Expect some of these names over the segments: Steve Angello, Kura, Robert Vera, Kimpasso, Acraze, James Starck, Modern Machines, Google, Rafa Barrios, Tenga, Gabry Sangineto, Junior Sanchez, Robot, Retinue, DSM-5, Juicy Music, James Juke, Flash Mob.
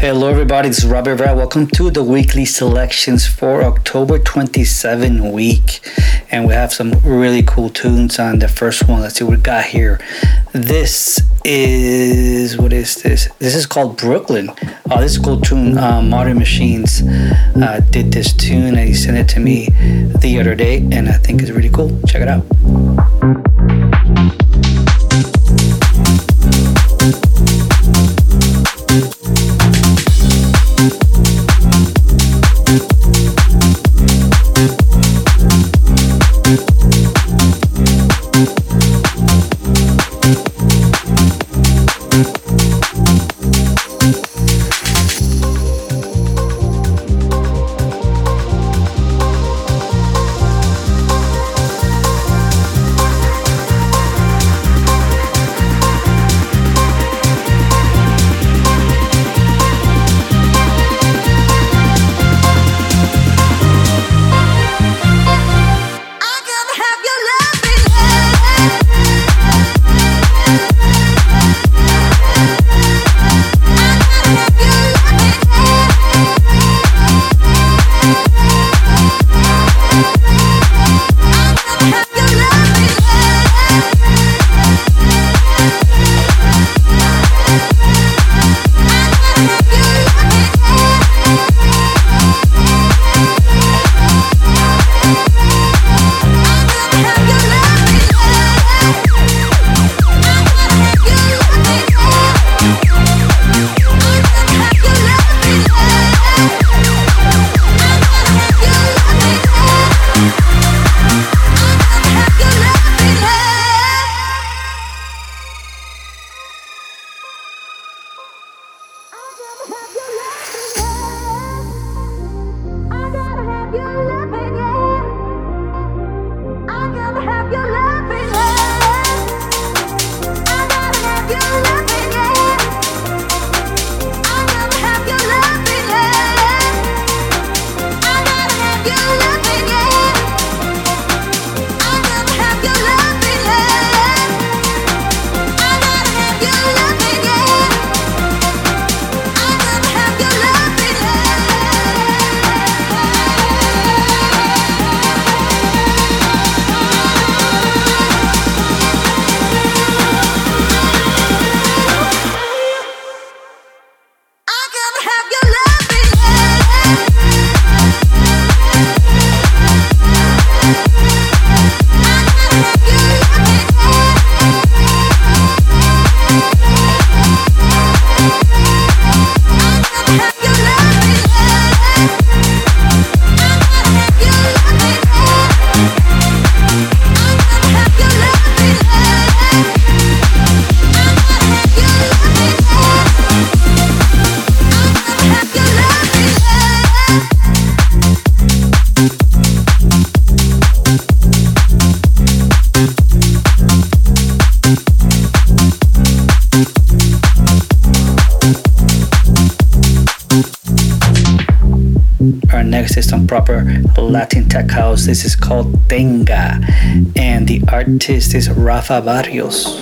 Hello everybody, this is Robert Vera. Welcome to the weekly selections for October 27 week. And we have some really cool tunes on the first one. Let's see what we got here. What is this? This is called Brooklyn. Oh, this is a cool tune. Modern Machines did this tune and he sent it to me the other day and I think it's really cool. Check it out. Proper Latin tech house. This is called Tenga and the artist is Rafa Barrios.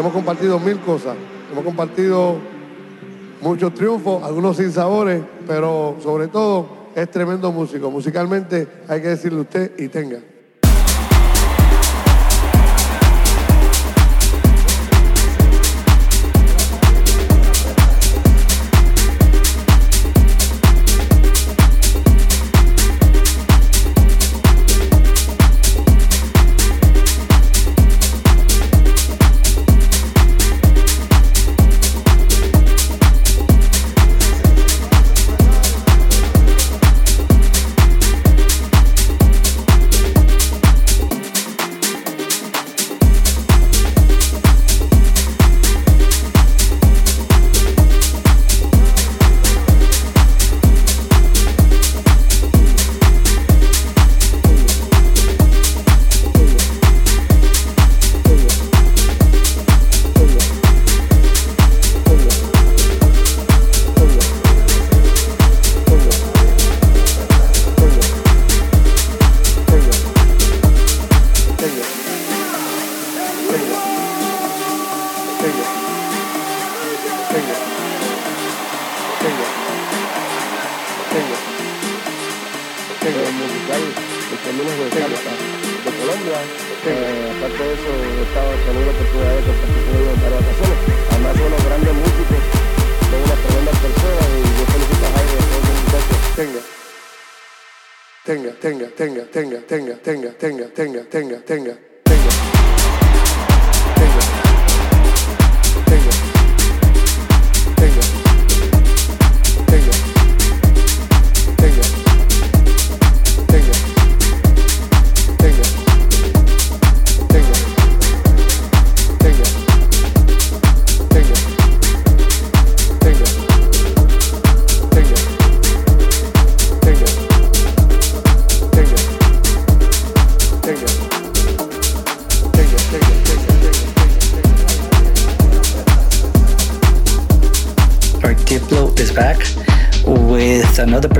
hemos compartido mil cosas. Hemos compartido muchos triunfos, algunos sinsabores, pero sobre todo es tremendo músico. Musicalmente hay que decirle usted y Tenga.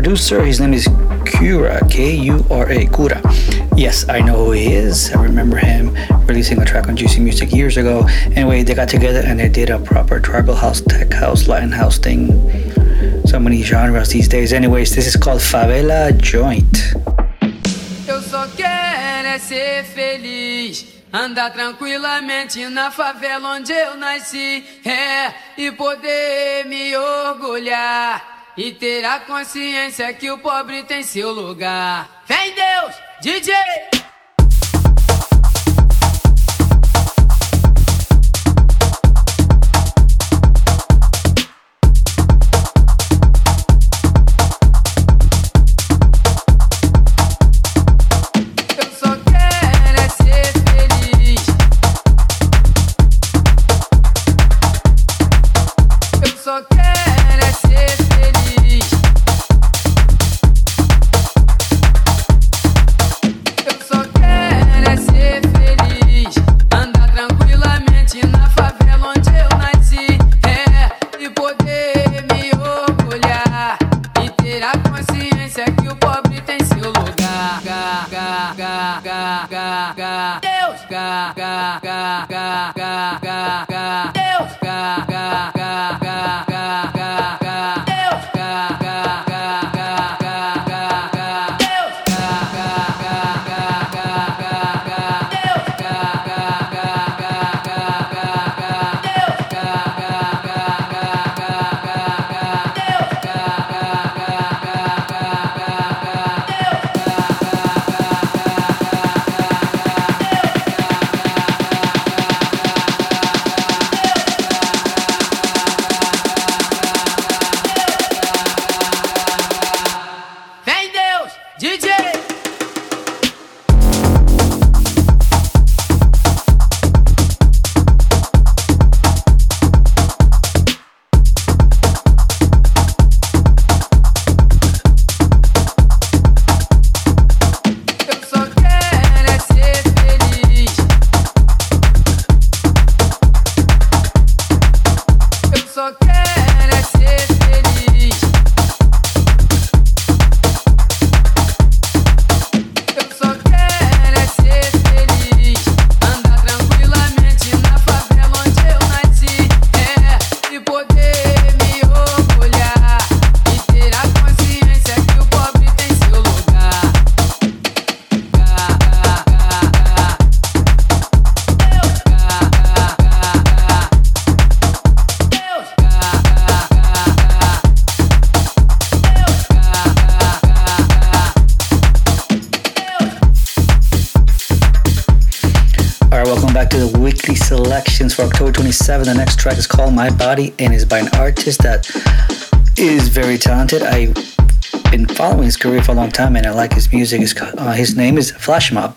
Producer, his name is Kura, K-U-R-A, Kura. Yes, I know who he is. I remember him releasing a track on Juicy Music years ago. Anyway, they got together and they did a proper tribal house, tech house, Latin house thing. So many genres these days. Anyways, this is called Favela Joint. Eu só quero é ser feliz, andar tranquilamente na favela onde eu nasci, e poder me orgulhar. E ter a consciência que o pobre tem seu lugar. Vem Deus, DJ! welcome back to the weekly selections for October 27th. The next track is called My Body and is by an artist that is very talented. I've been following his career for a long time and I like his music. His name is Flash Mob.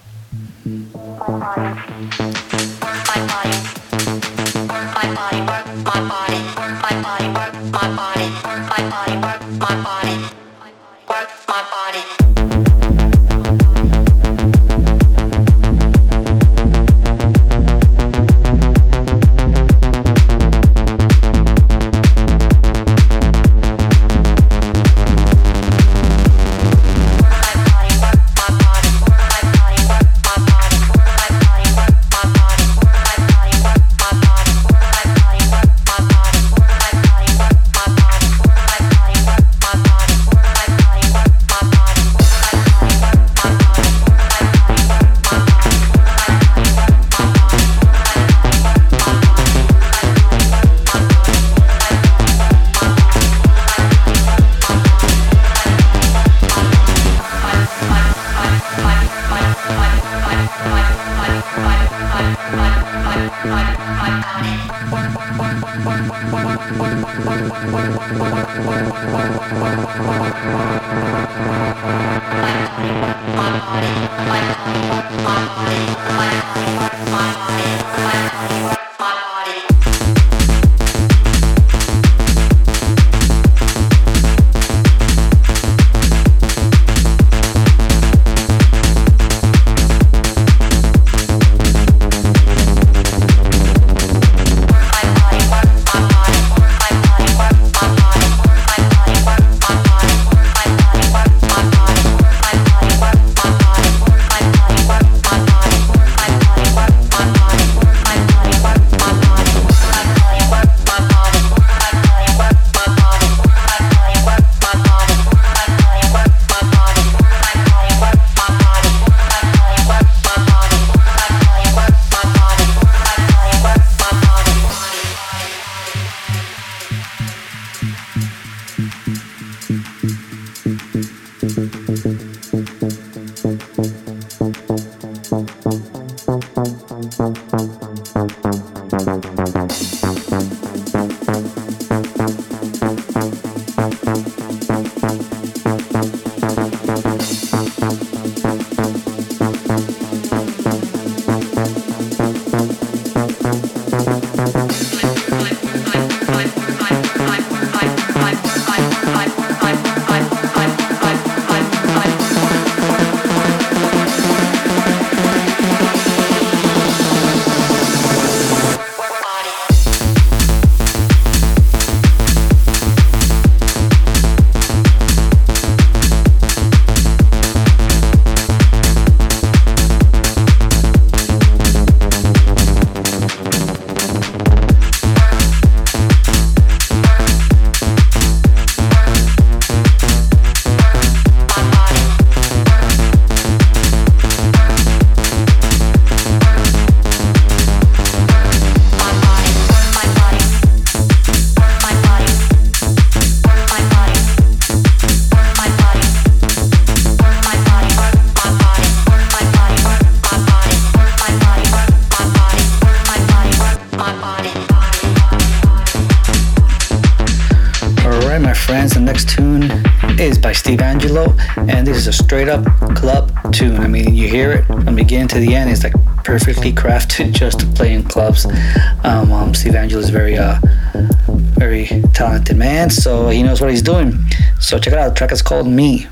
Steve Angello, and this is a straight up club tune. I mean, you hear it from beginning to the end. It's like perfectly crafted just to play in clubs. Steve Angello is very talented man, so he knows what he's doing. So check it out. The track is called Me.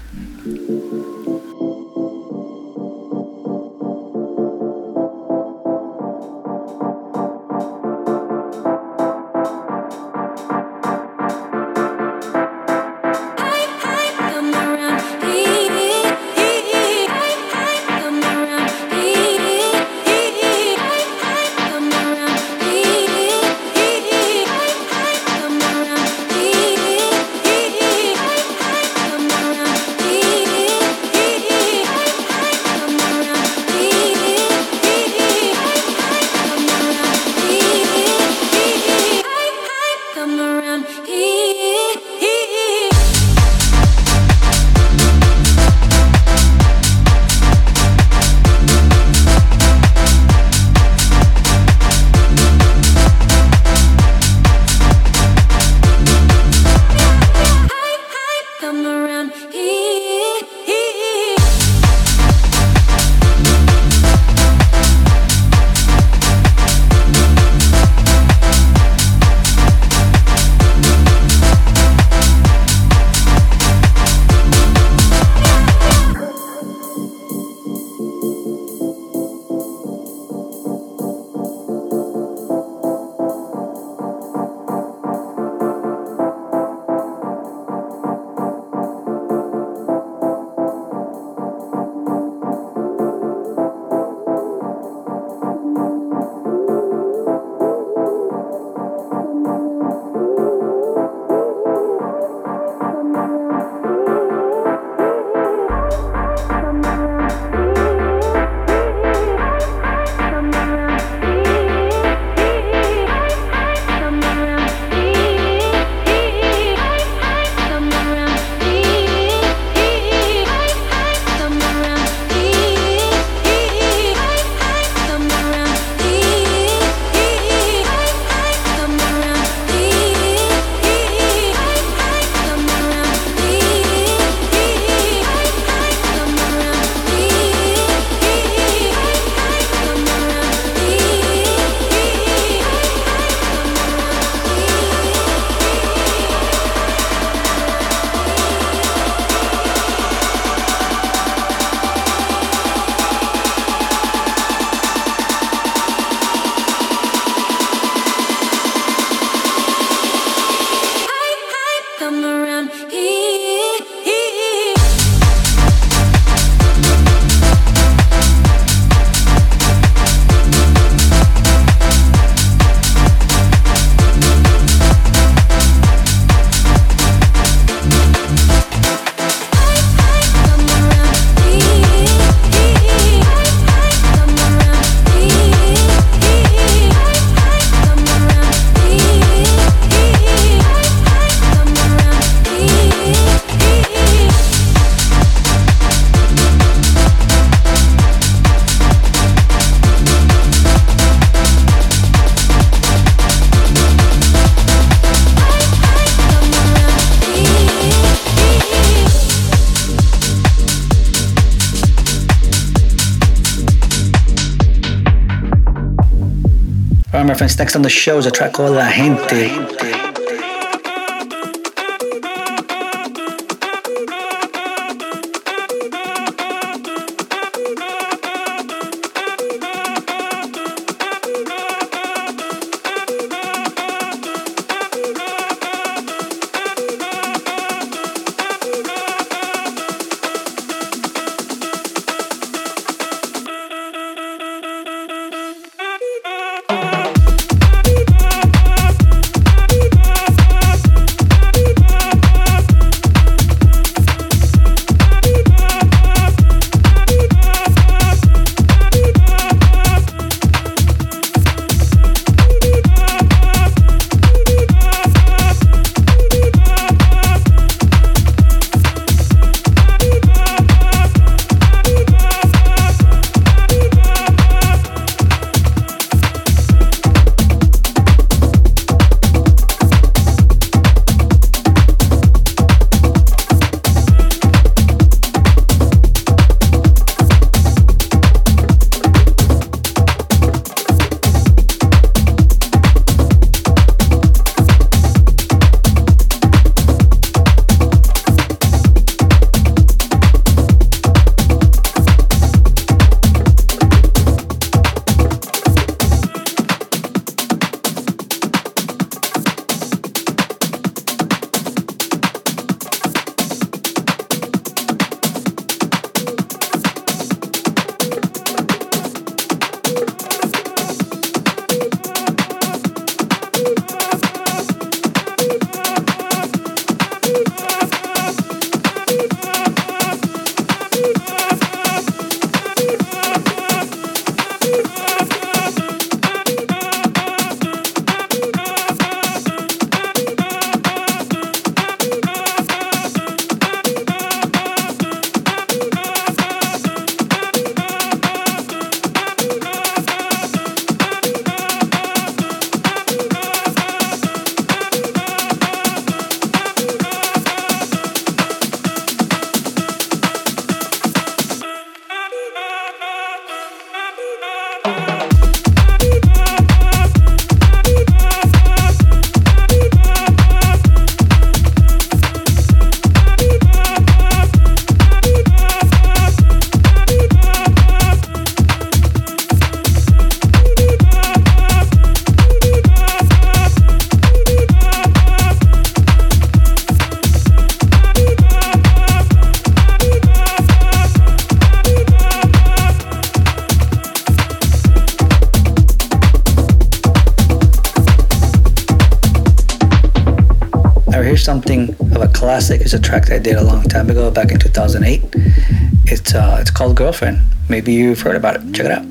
Remember, friends, next on the show is a track called La Gente. Something of a classic is a track that I did a long time ago, back in 2008. It's called Girlfriend. Maybe you've heard about it. Check it out.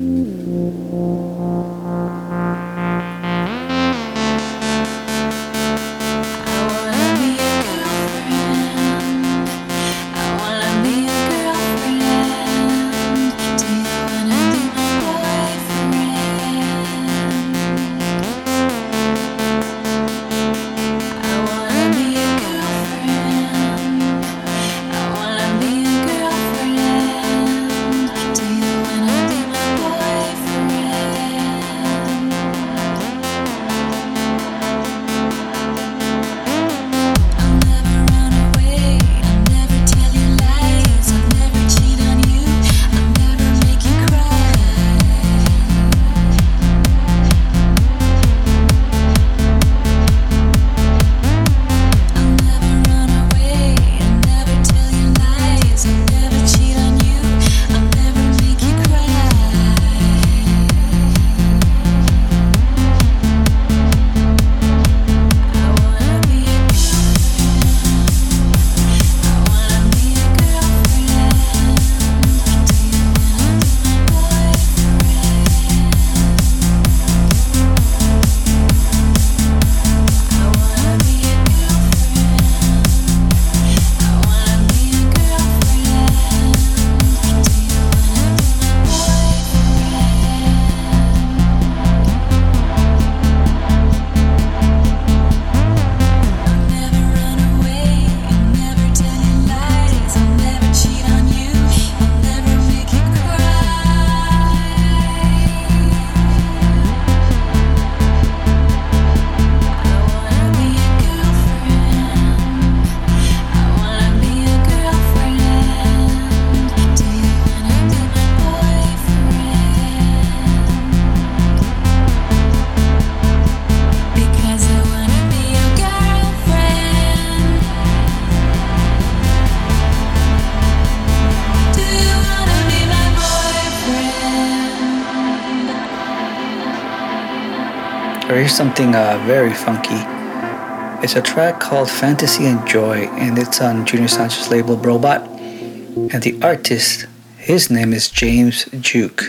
Or here's something very funky. It's a track called Fantasy and Joy, and it's on Junior Sanchez's label Robot. And the artist, his name is James Juke.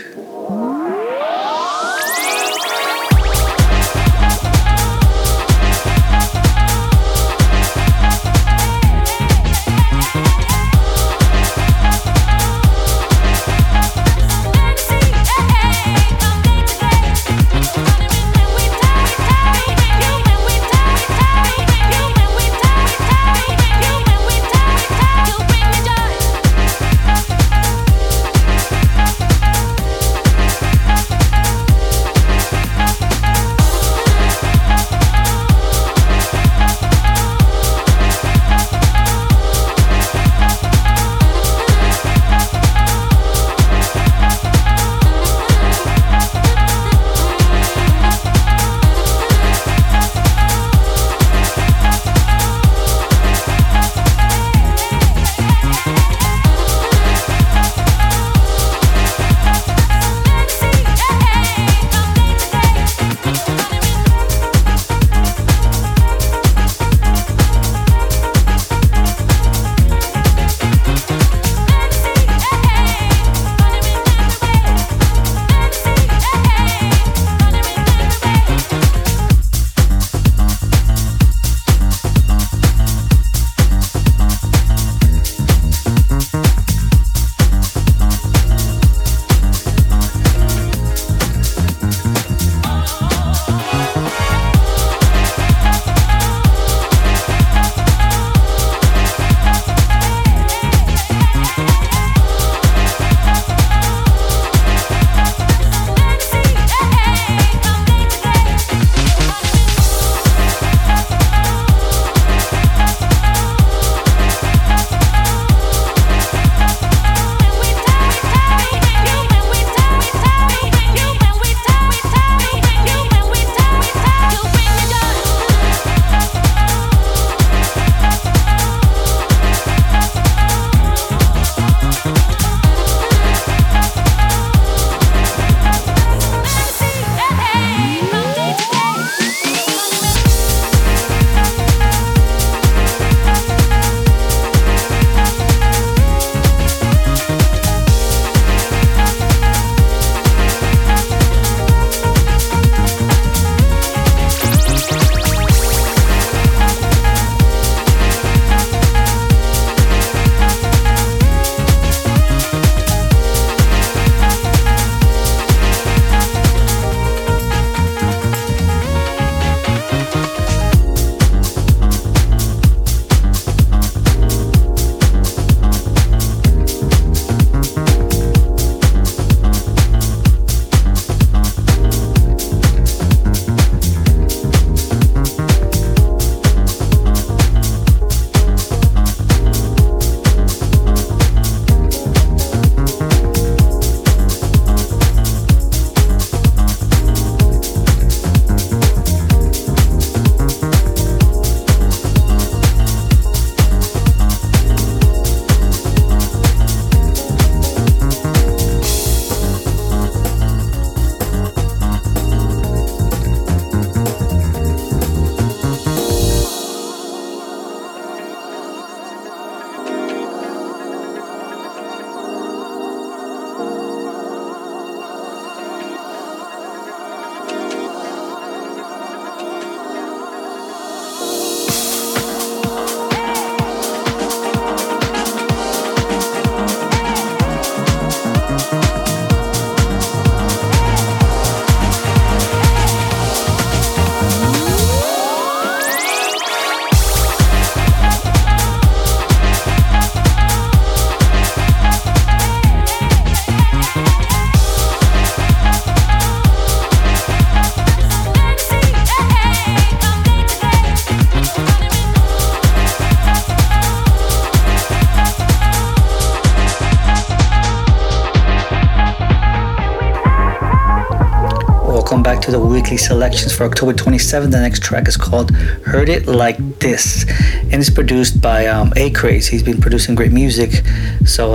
To the weekly selections for October 27th. The next track is called Heard It Like This, and it's produced by Acraze. He's been producing great music, so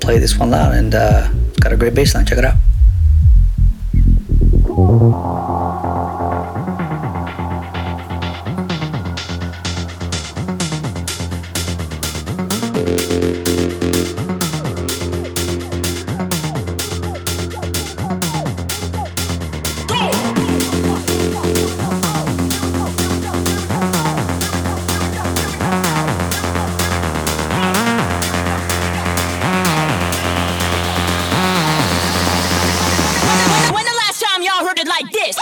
play this one loud, and it's got a great bass line. Check it out. like this.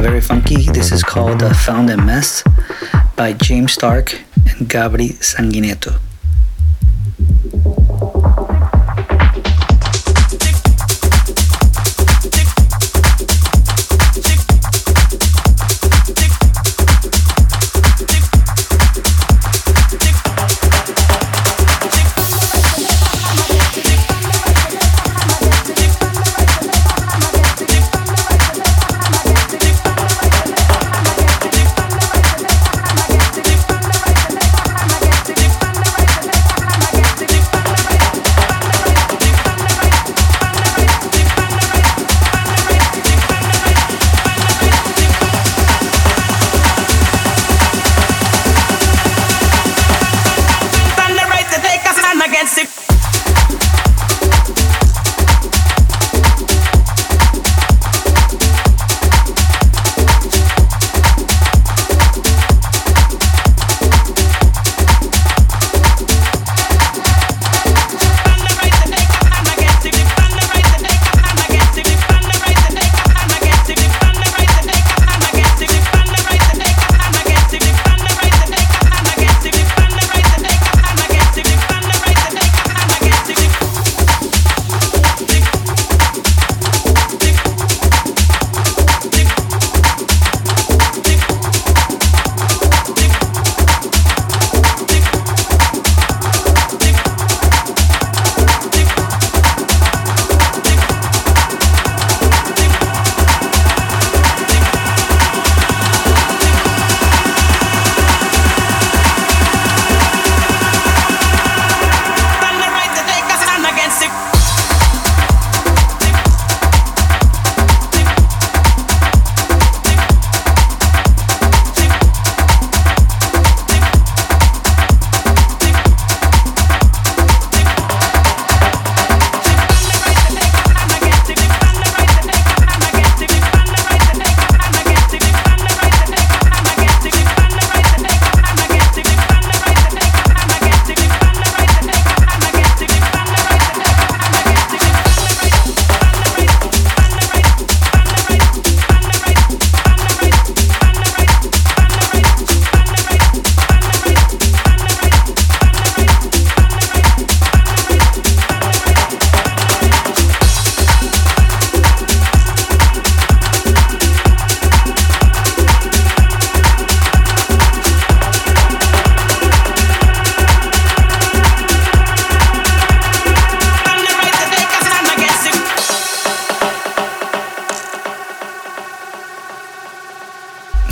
Very funky. This is called Found and Messed by James Starck and Gabry Sangineto.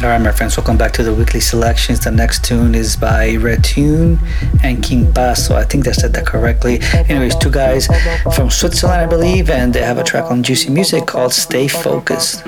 Alright my friends, welcome back to the weekly selections. The next tune is by Retinue and Kimpasso. I think they said that correctly. Anyways, two guys from Switzerland I believe, and they have a track on Juicy Music called Stay Focused.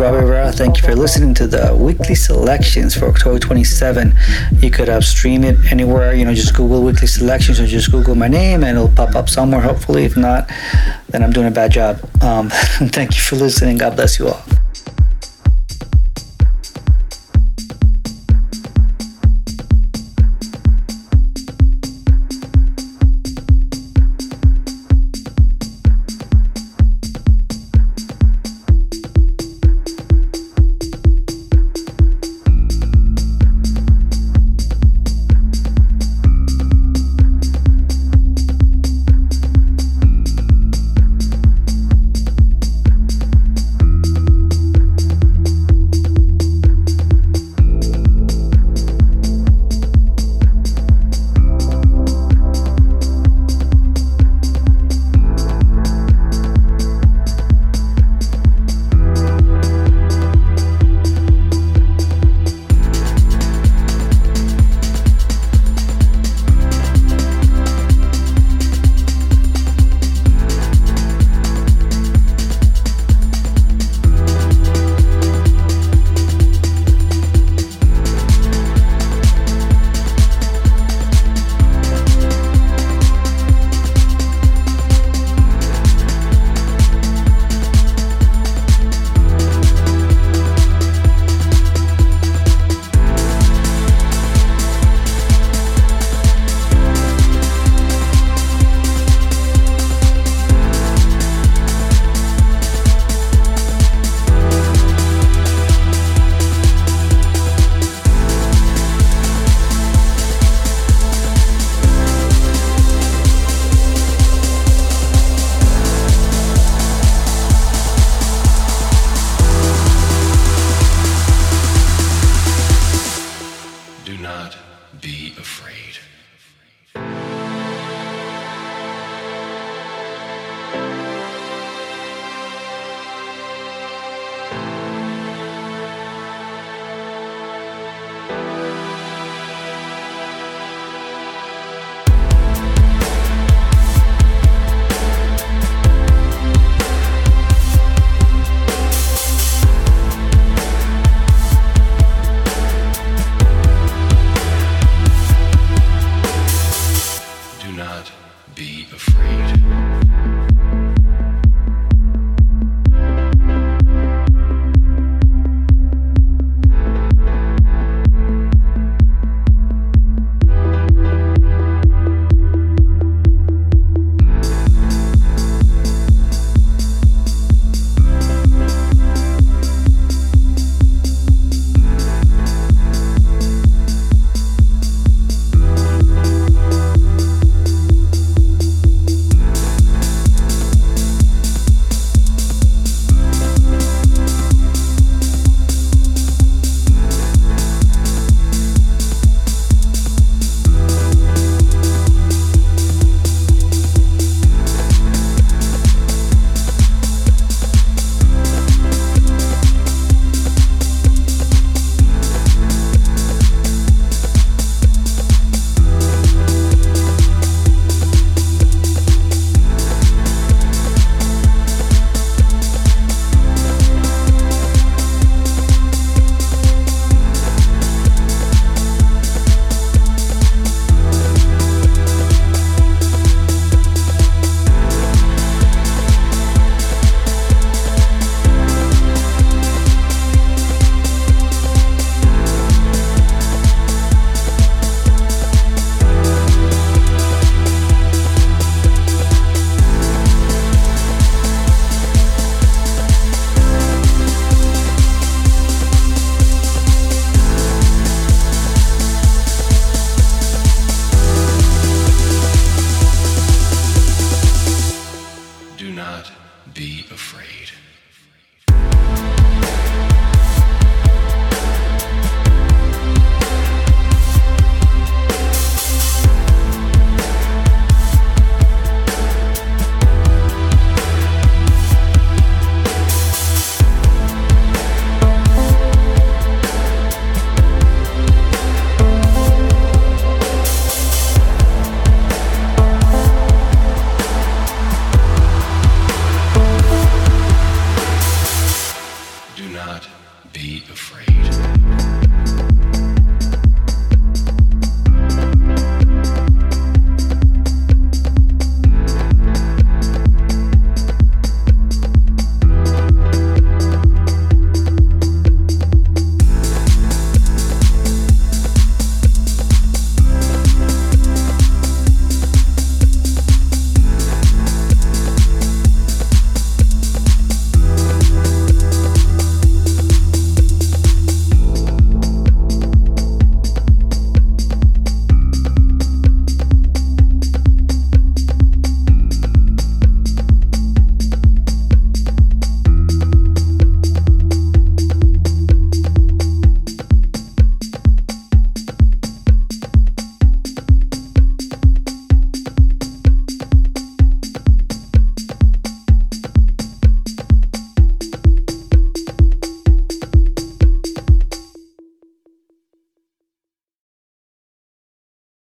Robert Vera, thank you for listening to the weekly selections for October 27. You could stream it anywhere, just Google weekly selections or just Google my name and it'll pop up somewhere, hopefully. If not, then I'm doing a bad job. Thank you for listening. God bless you all. not be afraid.